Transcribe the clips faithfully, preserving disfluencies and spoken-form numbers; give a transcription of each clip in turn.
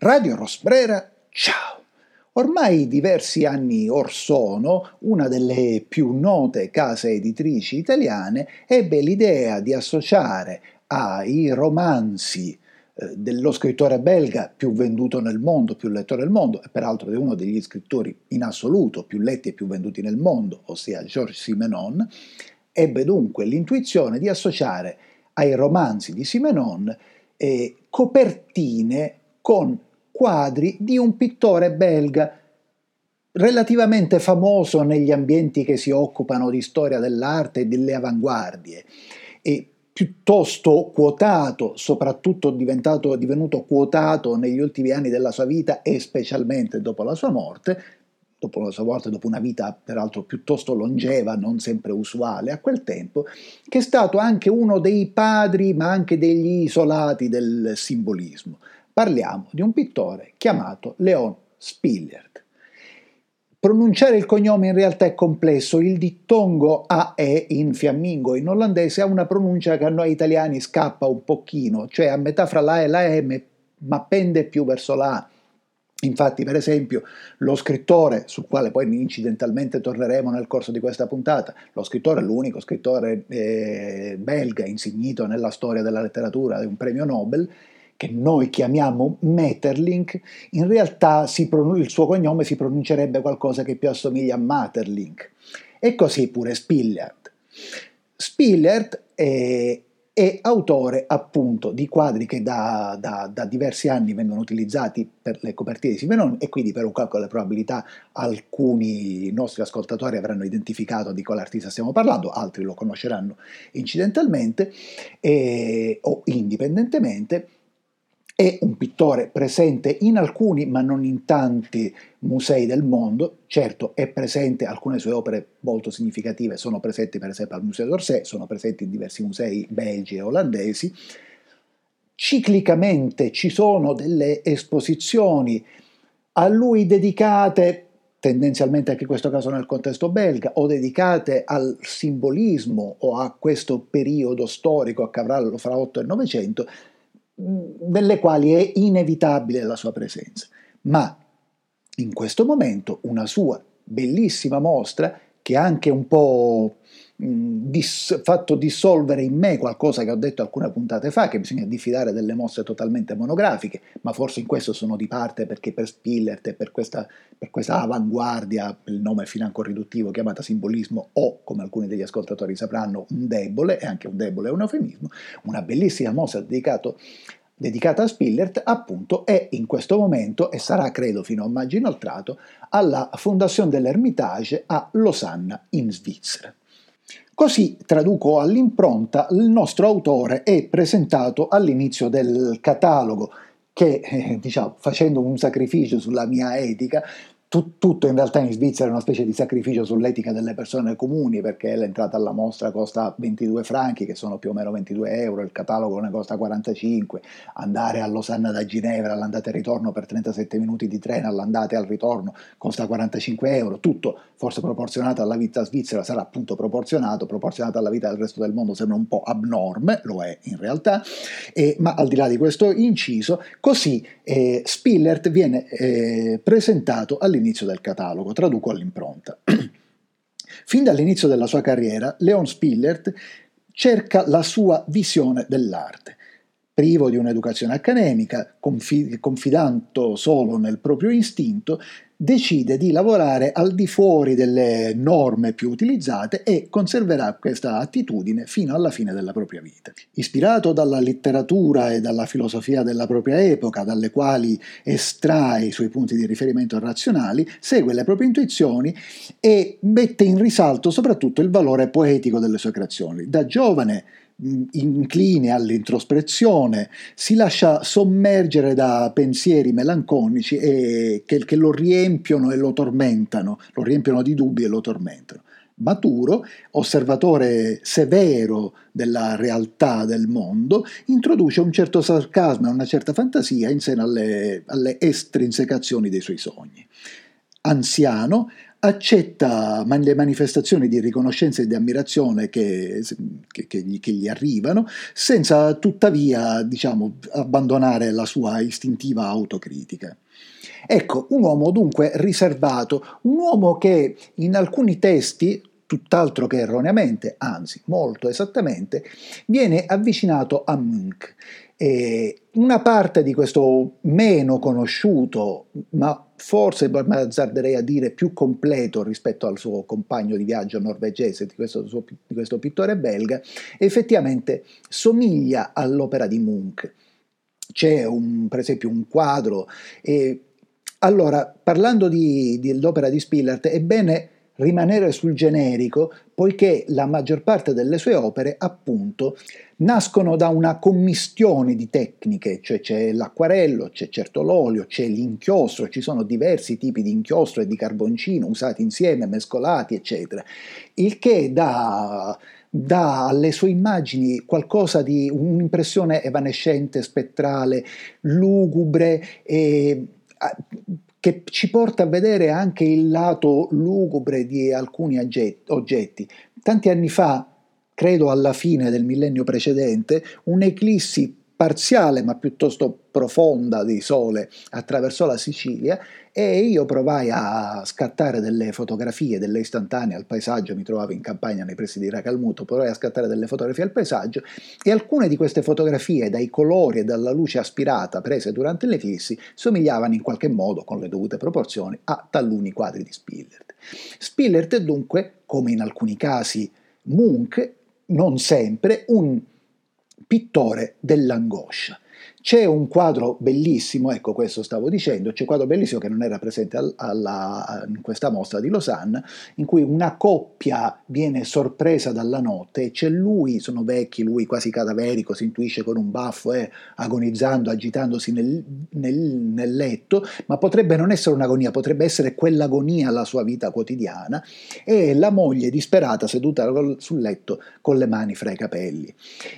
Radio Rosbrera, ciao! Ormai diversi anni or sono, una delle più note case editrici italiane ebbe l'idea di associare ai romanzi dello scrittore belga più venduto nel mondo, più letto nel mondo, e peraltro è uno degli scrittori in assoluto più letti e più venduti nel mondo, ossia Georges Simenon, ebbe dunque l'intuizione di associare ai romanzi di Simenon eh, copertine con quadri di un pittore belga relativamente famoso negli ambienti che si occupano di storia dell'arte e delle avanguardie, e piuttosto quotato, soprattutto diventato, divenuto quotato negli ultimi anni della sua vita e specialmente dopo la sua morte, dopo la sua morte, dopo una vita peraltro piuttosto longeva, non sempre usuale a quel tempo, che è stato anche uno dei padri ma anche degli isolati del simbolismo. Parliamo di un pittore chiamato Léon Spilliaert. Pronunciare il cognome in realtà è complesso, il dittongo A E in fiammingo, in olandese, ha una pronuncia che a noi italiani scappa un pochino, cioè a metà fra la A e la M, ma pende più verso la A. Infatti, per esempio, lo scrittore, sul quale poi incidentalmente torneremo nel corso di questa puntata, lo scrittore, l'unico scrittore eh, belga insignito nella storia della letteratura di un premio Nobel, che noi chiamiamo Maeterlinck, in realtà si pronun- il suo cognome si pronuncerebbe qualcosa che più assomiglia a Maeterlinck. E così pure Spilliaert. Spilliaert è, è autore appunto di quadri che da, da, da diversi anni vengono utilizzati per le copertine di Simenon, e quindi per un calcolo delle probabilità alcuni nostri ascoltatori avranno identificato di quale artista stiamo parlando, altri lo conosceranno incidentalmente e, o indipendentemente. È un pittore presente in alcuni, ma non in tanti, musei del mondo. Certo, è presente, alcune sue opere molto significative sono presenti per esempio al Museo d'Orsay, sono presenti in diversi musei belgi e olandesi. Ciclicamente ci sono delle esposizioni a lui dedicate, tendenzialmente anche in questo caso nel contesto belga, o dedicate al simbolismo o a questo periodo storico che avrà fra otto e novecento, delle quali è inevitabile la sua presenza. Ma in questo momento una sua bellissima mostra, che ha anche un po' dis- fatto dissolvere in me qualcosa che ho detto alcune puntate fa, che bisogna diffidare delle mostre totalmente monografiche, ma forse in questo sono di parte, perché per Spilliaert e per questa, per questa avanguardia, il nome è financo riduttivo, chiamata simbolismo, o come alcuni degli ascoltatori sapranno un debole, e anche un debole è un eufemismo, una bellissima mostra dedicato, dedicata a Spilliaert appunto è in questo momento, e sarà credo fino a maggio inoltrato, alla Fondazione dell'Hermitage a Losanna in Svizzera. Così traduco all'impronta il nostro autore è presentato all'inizio del catalogo che, eh, diciamo, facendo un sacrificio sulla mia etica, tu, tutto in realtà in Svizzera è una specie di sacrificio sull'etica delle persone comuni, perché l'entrata alla mostra costa ventidue franchi, che sono più o meno ventidue euro, il catalogo ne costa quarantacinque, andare a Losanna da Ginevra all'andata e ritorno per trentasette minuti di treno all'andata e al ritorno costa quarantacinque euro, tutto forse proporzionato alla vita svizzera sarà appunto proporzionato, proporzionato alla vita del resto del mondo sembra un po' abnorme, lo è in realtà, e, ma al di là di questo inciso, così eh, Spilliaert viene eh, presentato all'inizio del catalogo, traduco all'impronta. Fin dall'inizio della sua carriera, Léon Spilliaert cerca la sua visione dell'arte. Privo di un'educazione accademica, confi- confidando solo nel proprio istinto, decide di lavorare al di fuori delle norme più utilizzate e conserverà questa attitudine fino alla fine della propria vita. Ispirato dalla letteratura e dalla filosofia della propria epoca, dalle quali estrae i suoi punti di riferimento razionali, segue le proprie intuizioni e mette in risalto soprattutto il valore poetico delle sue creazioni. Da giovane incline all'introspezione, si lascia sommergere da pensieri melanconici e che, che lo riempiono e lo tormentano, lo riempiono di dubbi e lo tormentano. Maturo, osservatore severo della realtà del mondo, introduce un certo sarcasmo e una certa fantasia in seno alle, alle estrinsecazioni dei suoi sogni. Anziano, accetta man- le manifestazioni di riconoscenza e di ammirazione che, che, che, gli, che gli arrivano, senza tuttavia, diciamo, abbandonare la sua istintiva autocritica. Ecco, un uomo dunque riservato, un uomo che in alcuni testi, tutt'altro che erroneamente, anzi molto esattamente, viene avvicinato a Munch. E una parte di questo meno conosciuto, ma forse mi azzarderei a dire più completo rispetto al suo compagno di viaggio norvegese, di questo, suo, di questo pittore belga, effettivamente somiglia all'opera di Munch. C'è un, per esempio un quadro. E, allora, parlando di, dell'opera di Spilliaert, è bene rimanere sul generico, poiché la maggior parte delle sue opere, appunto, nascono da una commistione di tecniche, cioè c'è l'acquarello, c'è certo l'olio, c'è l'inchiostro, ci sono diversi tipi di inchiostro e di carboncino usati insieme, mescolati, eccetera, il che dà, dà alle sue immagini qualcosa di un'impressione evanescente, spettrale, lugubre e che ci porta a vedere anche il lato lugubre di alcuni oggetti. Tanti anni fa, credo alla fine del millennio precedente, un'eclissi parziale ma piuttosto profonda di sole attraversò la Sicilia e io provai a scattare delle fotografie, delle istantanee al paesaggio. Mi trovavo in campagna nei pressi di Racalmuto, provai a scattare delle fotografie al paesaggio e alcune di queste fotografie, dai colori e dalla luce aspirata prese durante le eclissi, somigliavano in qualche modo, con le dovute proporzioni, a taluni quadri di Spilliaert. Spilliaert è dunque, come in alcuni casi Munch, non sempre, un pittore dell'angoscia. C'è un quadro bellissimo, ecco questo stavo dicendo, c'è un quadro bellissimo che non era presente alla, alla, in questa mostra di Losanna, in cui una coppia viene sorpresa dalla notte e c'è lui, sono vecchi, lui quasi cadaverico, si intuisce con un baffo, eh, agonizzando, agitandosi nel, nel, nel letto, ma potrebbe non essere un'agonia, potrebbe essere quell'agonia la sua vita quotidiana, e la moglie disperata seduta sul letto con le mani fra i capelli.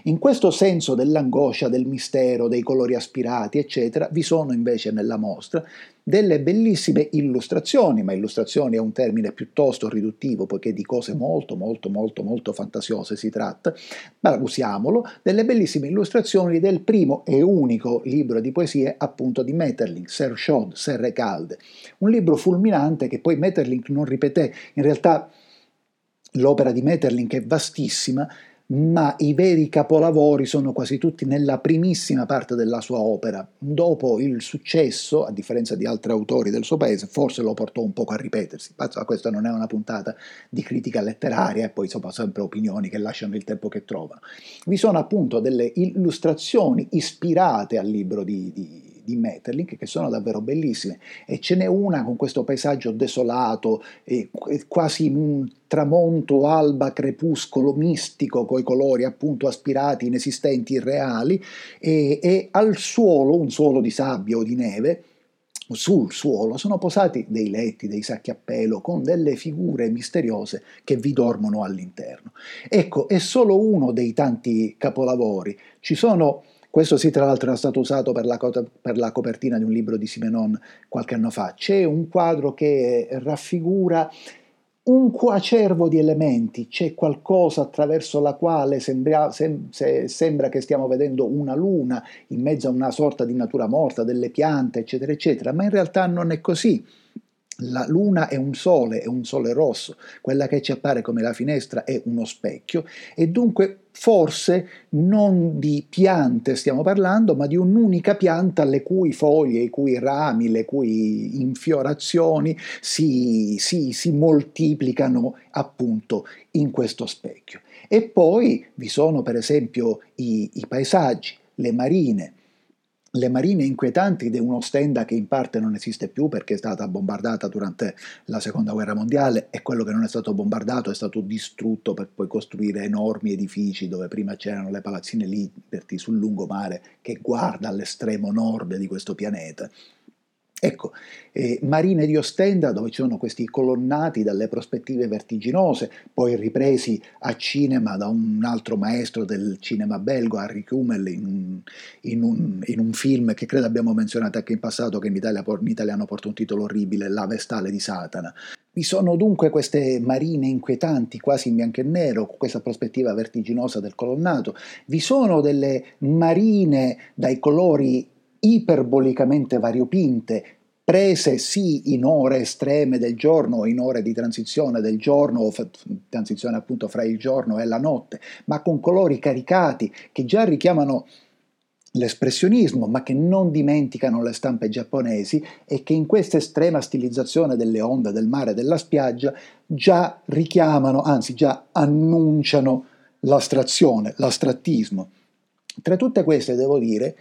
In questo senso dell'angoscia, del mistero, dei colori aspirati, eccetera, vi sono invece nella mostra delle bellissime illustrazioni, ma illustrazioni è un termine piuttosto riduttivo, poiché di cose molto, molto, molto, molto fantasiose si tratta, ma usiamolo, delle bellissime illustrazioni del primo e unico libro di poesie, appunto, di Maeterlinck, Serre chaude, serre calde, un libro fulminante che poi Maeterlinck non ripeté. In realtà l'opera di Maeterlinck è vastissima, ma i veri capolavori sono quasi tutti nella primissima parte della sua opera. Dopo il successo, a differenza di altri autori del suo paese, forse lo portò un poco a ripetersi. Questa non è una puntata di critica letteraria, e poi insomma sempre opinioni che lasciano il tempo che trovano. Vi sono appunto delle illustrazioni ispirate al libro di, di di Maeterlinck, che sono davvero bellissime, e ce n'è una con questo paesaggio desolato, e quasi un tramonto, alba, crepuscolo mistico, coi colori appunto aspirati, inesistenti, irreali, e, e al suolo, un suolo di sabbia o di neve, sul suolo sono posati dei letti, dei sacchi a pelo con delle figure misteriose che vi dormono all'interno. Ecco, è solo uno dei tanti capolavori. Ci sono Questo sì, tra l'altro, era stato usato per la, co- per la copertina di un libro di Simenon qualche anno fa. C'è un quadro che raffigura un coacervo di elementi, c'è qualcosa attraverso la quale sembra, sem- se sembra che stiamo vedendo una luna in mezzo a una sorta di natura morta, delle piante, eccetera, eccetera, ma in realtà non è così. La luna è un sole, è un sole rosso, quella che ci appare come la finestra è uno specchio, e dunque forse non di piante stiamo parlando, ma di un'unica pianta le cui foglie, i cui rami, le cui infiorazioni si, si, si moltiplicano appunto in questo specchio. E poi vi sono per esempio i, i paesaggi, le marine, Le marine inquietanti di un'Ostenda che in parte non esiste più perché è stata bombardata durante la seconda guerra mondiale, e quello che non è stato bombardato è stato distrutto per poi costruire enormi edifici dove prima c'erano le palazzine Liberty sul lungomare che guarda all'estremo nord di questo pianeta. Ecco, eh, marine di Ostenda dove ci sono questi colonnati dalle prospettive vertiginose, poi ripresi a cinema da un altro maestro del cinema belgo, Harry Kummel, in, in, un, in un film che credo abbiamo menzionato anche in passato, che in, Italia, in italiano porta un titolo orribile, La vestale di Satana. Vi sono dunque queste marine inquietanti, quasi in bianco e nero, con questa prospettiva vertiginosa del colonnato. Vi sono delle marine dai colori iperbolicamente variopinte, prese sì in ore estreme del giorno, in ore di transizione del giorno, o transizione appunto fra il giorno e la notte, ma con colori caricati che già richiamano l'espressionismo, ma che non dimenticano le stampe giapponesi e che in questa estrema stilizzazione delle onde, del mare e della spiaggia già richiamano, anzi già annunciano l'astrazione, l'astrattismo. Tra tutte queste devo dire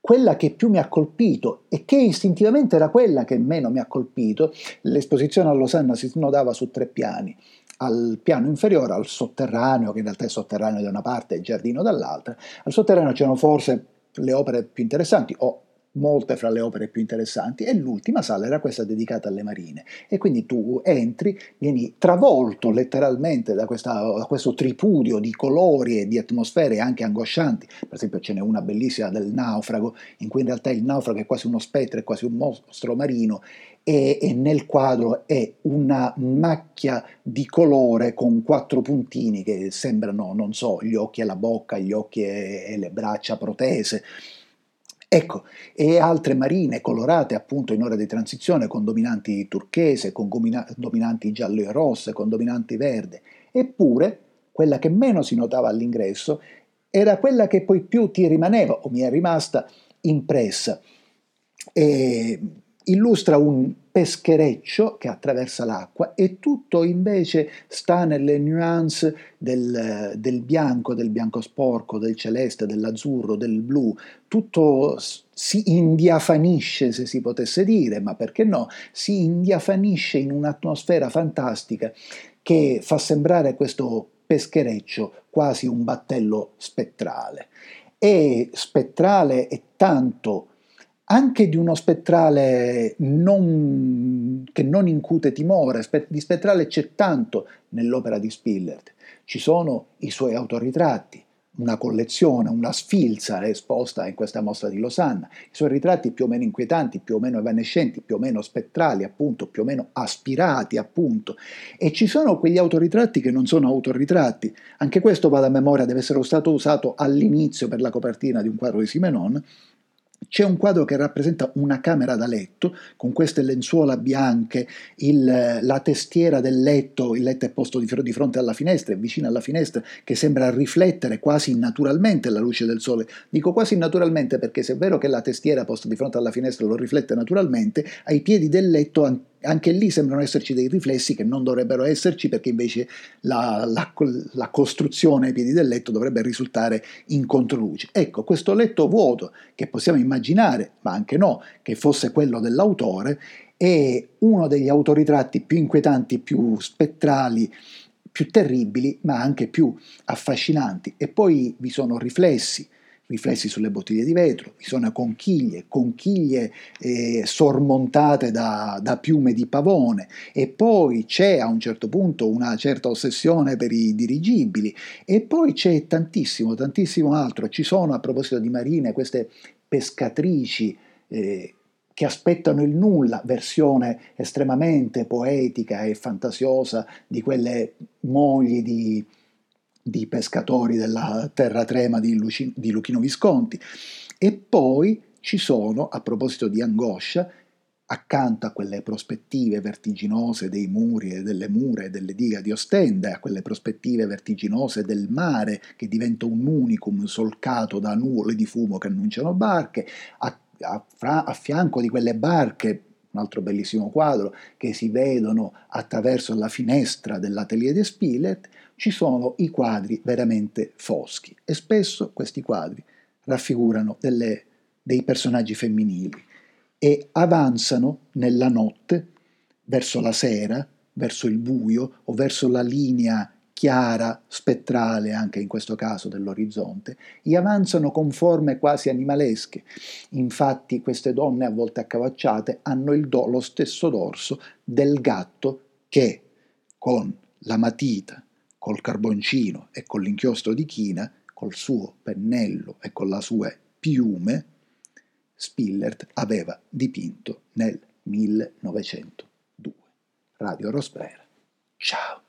quella che più mi ha colpito e che istintivamente era quella che meno mi ha colpito, l'esposizione a Losanna si snodava su tre piani, al piano inferiore, al sotterraneo, che in realtà è sotterraneo da una parte e giardino dall'altra. Al sotterraneo c'erano forse le opere più interessanti, o molte fra le opere più interessanti, e l'ultima sala era questa dedicata alle marine. E quindi tu entri, vieni travolto letteralmente da, questa, da questo tripudio di colori e di atmosfere anche angoscianti. Per esempio ce n'è una bellissima del naufrago, in cui in realtà il naufrago è quasi uno spettro, è quasi un mostro marino, e, e nel quadro è una macchia di colore con quattro puntini che sembrano, non so, gli occhi e la bocca, gli occhi e, e le braccia protese. Ecco, e altre marine colorate appunto in ora di transizione con dominanti turchese, con dominanti giallo e rosse, con dominanti verde. Eppure, quella che meno si notava all'ingresso era quella che poi più ti rimaneva, o mi è rimasta, impressa. E illustra un peschereccio che attraversa l'acqua e tutto invece sta nelle nuance del, del bianco, del bianco sporco, del celeste, dell'azzurro, del blu. Tutto si indiafanisce, se si potesse dire, ma perché no? Si indiafanisce in un'atmosfera fantastica che fa sembrare questo peschereccio quasi un battello spettrale. E spettrale è tanto anche di uno spettrale non, che non incute timore. Di spettrale c'è tanto nell'opera di Spilliaert. Ci sono i suoi autoritratti, una collezione, una sfilza esposta in questa mostra di Losanna, i suoi ritratti più o meno inquietanti, più o meno evanescenti, più o meno spettrali, appunto, più o meno aspirati, appunto. E ci sono quegli autoritratti che non sono autoritratti. Anche questo, vado a memoria, deve essere stato usato all'inizio per la copertina di un quadro di Simenon. C'è un quadro che rappresenta una camera da letto, con queste lenzuola bianche, il, la testiera del letto, il letto è posto di, di fronte alla finestra, è vicino alla finestra, che sembra riflettere quasi naturalmente la luce del sole. Dico quasi naturalmente perché se è vero che la testiera posta di fronte alla finestra lo riflette naturalmente, ai piedi del letto anche lì sembrano esserci dei riflessi che non dovrebbero esserci, perché invece la, la, la costruzione ai piedi del letto dovrebbe risultare in controluce. Ecco, questo letto vuoto, che possiamo immaginare, ma anche no, che fosse quello dell'autore, è uno degli autoritratti più inquietanti, più spettrali, più terribili, ma anche più affascinanti. E poi vi sono riflessi, riflessi sulle bottiglie di vetro, vi sono conchiglie, conchiglie eh, sormontate da, da piume di pavone, e poi c'è a un certo punto una certa ossessione per i dirigibili, e poi c'è tantissimo, tantissimo altro. Ci sono, a proposito di marine, queste pescatrici eh, che aspettano il nulla, versione estremamente poetica e fantasiosa di quelle mogli di... di pescatori della terratrema di, Luci- di Luchino Visconti. E poi ci sono, a proposito di angoscia, accanto a quelle prospettive vertiginose dei muri e delle mura e delle diga di Ostenda, a quelle prospettive vertiginose del mare che diventa un unicum solcato da nuvole di fumo che annunciano barche, a, a, fra- a fianco di quelle barche, un altro bellissimo quadro, che si vedono attraverso la finestra dell'atelier di Spilliaert, ci sono i quadri veramente foschi, e spesso questi quadri raffigurano delle, dei personaggi femminili e avanzano nella notte verso la sera, verso il buio o verso la linea chiara, spettrale anche in questo caso dell'orizzonte, e avanzano con forme quasi animalesche. Infatti queste donne a volte accavacciate hanno il do, lo stesso dorso del gatto che con la matita, col carboncino e con l'inchiostro di china, col suo pennello e con le sue piume, Spilliaert aveva dipinto nel millenovecentodue. Radio Rosbrera. Ciao.